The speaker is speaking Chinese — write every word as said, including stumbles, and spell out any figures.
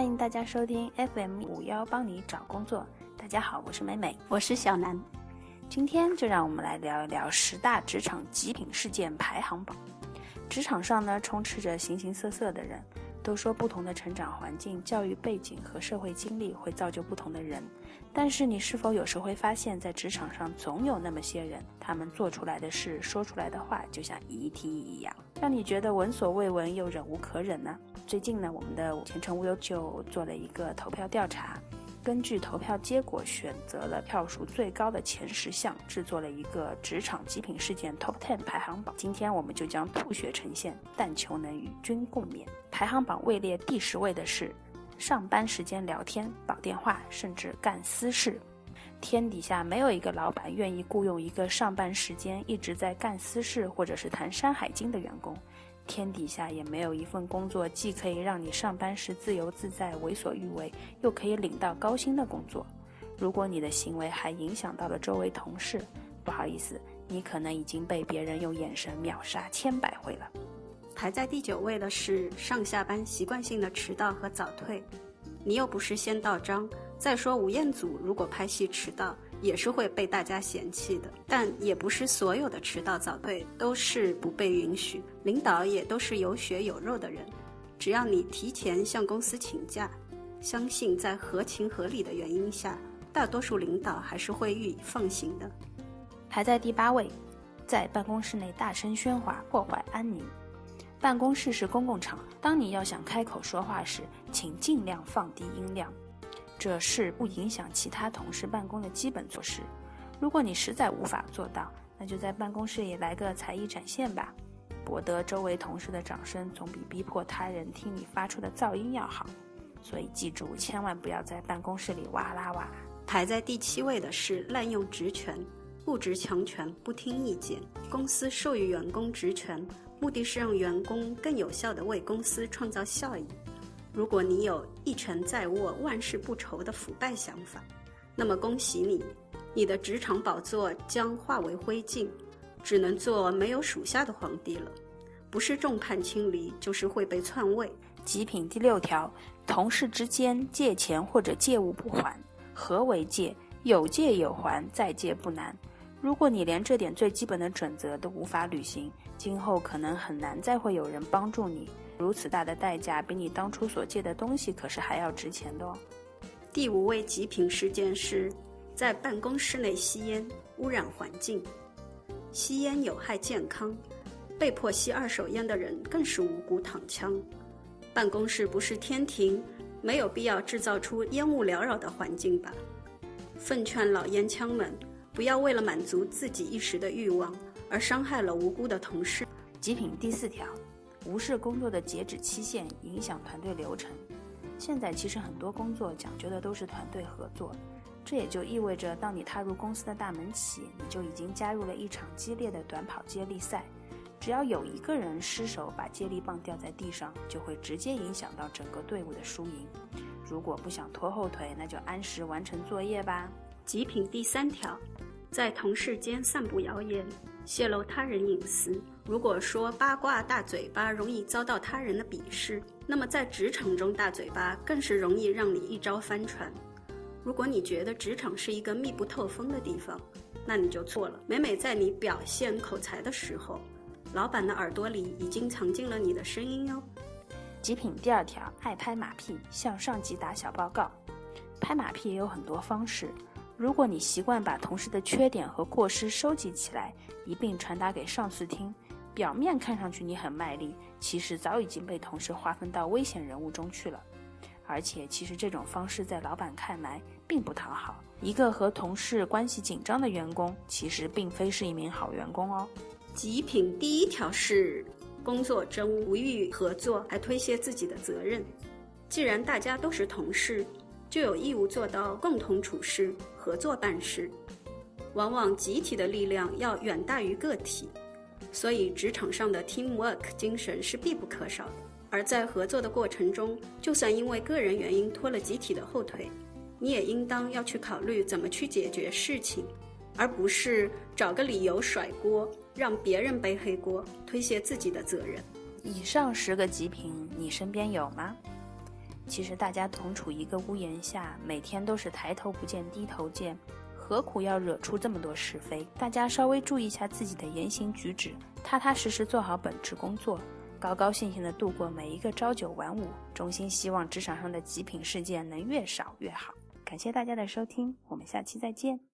欢迎大家收听 F M 五十一帮你找工作。大家好，我是美美，我是小南。今天就让我们来聊一聊十大职场极品事件排行榜。职场上呢，充斥着形形色色的人，都说不同的成长环境、教育背景和社会经历会造就不同的人，但是你是否有时会发现，在职场上总有那么些人，他们做出来的事、说出来的话，就像遗体一样，让你觉得闻所未闻又忍无可忍呢、啊？最近呢，我们的前程无忧就做了一个投票调查。根据投票结果选择了票数最高的前十项，制作了一个职场极品事件 Top 十 排行榜。今天我们就将吐血呈现，但求能与君共勉。排行榜位列第十位的是上班时间聊天、打电话，甚至干私事。天底下没有一个老板愿意雇佣一个上班时间一直在干私事或者是谈山海经的员工，天底下也没有一份工作既可以让你上班时自由自在、为所欲为，又可以领到高薪的工作。如果你的行为还影响到了周围同事，不好意思，你可能已经被别人用眼神秒杀千百回了。排在第九位的是上下班习惯性的迟到和早退。你又不是先到章，再说吴彦祖如果拍戏迟到也是会被大家嫌弃的，但也不是所有的迟到早退都是不被允许，领导也都是有血有肉的人，只要你提前向公司请假，相信在合情合理的原因下，大多数领导还是会予以放行的。排在第八位，在办公室内大声喧哗，破坏安宁。办公室是公共场，当你要想开口说话时，请尽量放低音量，这是不影响其他同事办公的基本措施。如果你实在无法做到，那就在办公室也来个才艺展现吧，博得周围同事的掌声总比逼迫他人听你发出的噪音要好。所以记住，千万不要在办公室里哇啦哇。排在第七位的是滥用职权，不职强权，不听意见。公司授予员工职权，目的是让员工更有效地为公司创造效益。如果你有一权在握万事不愁的腐败想法，那么恭喜你，你的职场宝座将化为灰烬，只能做没有属下的皇帝了，不是众叛亲离，就是会被篡位。极品第六条，同事之间借钱或者借物不还。何为借？有借有还，再借不难。如果你连这点最基本的准则都无法履行，今后可能很难再会有人帮助你。如此大的代价，比你当初所借的东西可是还要值钱的哦。第五位极品事件是在办公室内吸烟，污染环境。吸烟有害健康，被迫吸二手烟的人更是无辜躺枪。办公室不是天庭，没有必要制造出烟雾缭绕的环境吧。奉劝老烟枪们，不要为了满足自己一时的欲望而伤害了无辜的同事。极品第四条，无视工作的截止期限，影响团队流程。现在其实很多工作讲究的都是团队合作，这也就意味着当你踏入公司的大门起，你就已经加入了一场激烈的短跑接力赛，只要有一个人失手把接力棒掉在地上，就会直接影响到整个队伍的输赢。如果不想拖后腿，那就按时完成作业吧。极品第三条，在同事间散布谣言，泄露他人隐私。如果说八卦大嘴巴容易遭到他人的鄙视，那么在职场中大嘴巴更是容易让你一朝翻船。如果你觉得职场是一个密不透风的地方，那你就错了。每每在你表现口才的时候，老板的耳朵里已经藏进了你的声音哦。极品第二条，爱拍马屁，向上级打小报告。拍马屁也有很多方式，如果你习惯把同事的缺点和过失收集起来，一并传达给上司听，表面看上去你很卖力，其实早已经被同事划分到危险人物中去了。而且其实这种方式在老板看来并不讨好，一个和同事关系紧张的员工其实并非是一名好员工哦。极品第一条是工作中无欲合作，还推卸自己的责任。既然大家都是同事，就有义务做到共同处事，合作办事。往往集体的力量要远大于个体，所以职场上的 teamwork 精神是必不可少的。而在合作的过程中，就算因为个人原因拖了集体的后腿，你也应当要去考虑怎么去解决事情，而不是找个理由甩锅，让别人背黑锅，推卸自己的责任。以上十个极品，你身边有吗？其实大家同处一个屋檐下，每天都是抬头不见低头见，何苦要惹出这么多是非？大家稍微注意一下自己的言行举止，踏踏实实做好本职工作，高高兴兴地度过每一个朝九晚五。衷心希望职场上的极品事件能越少越好。感谢大家的收听，我们下期再见。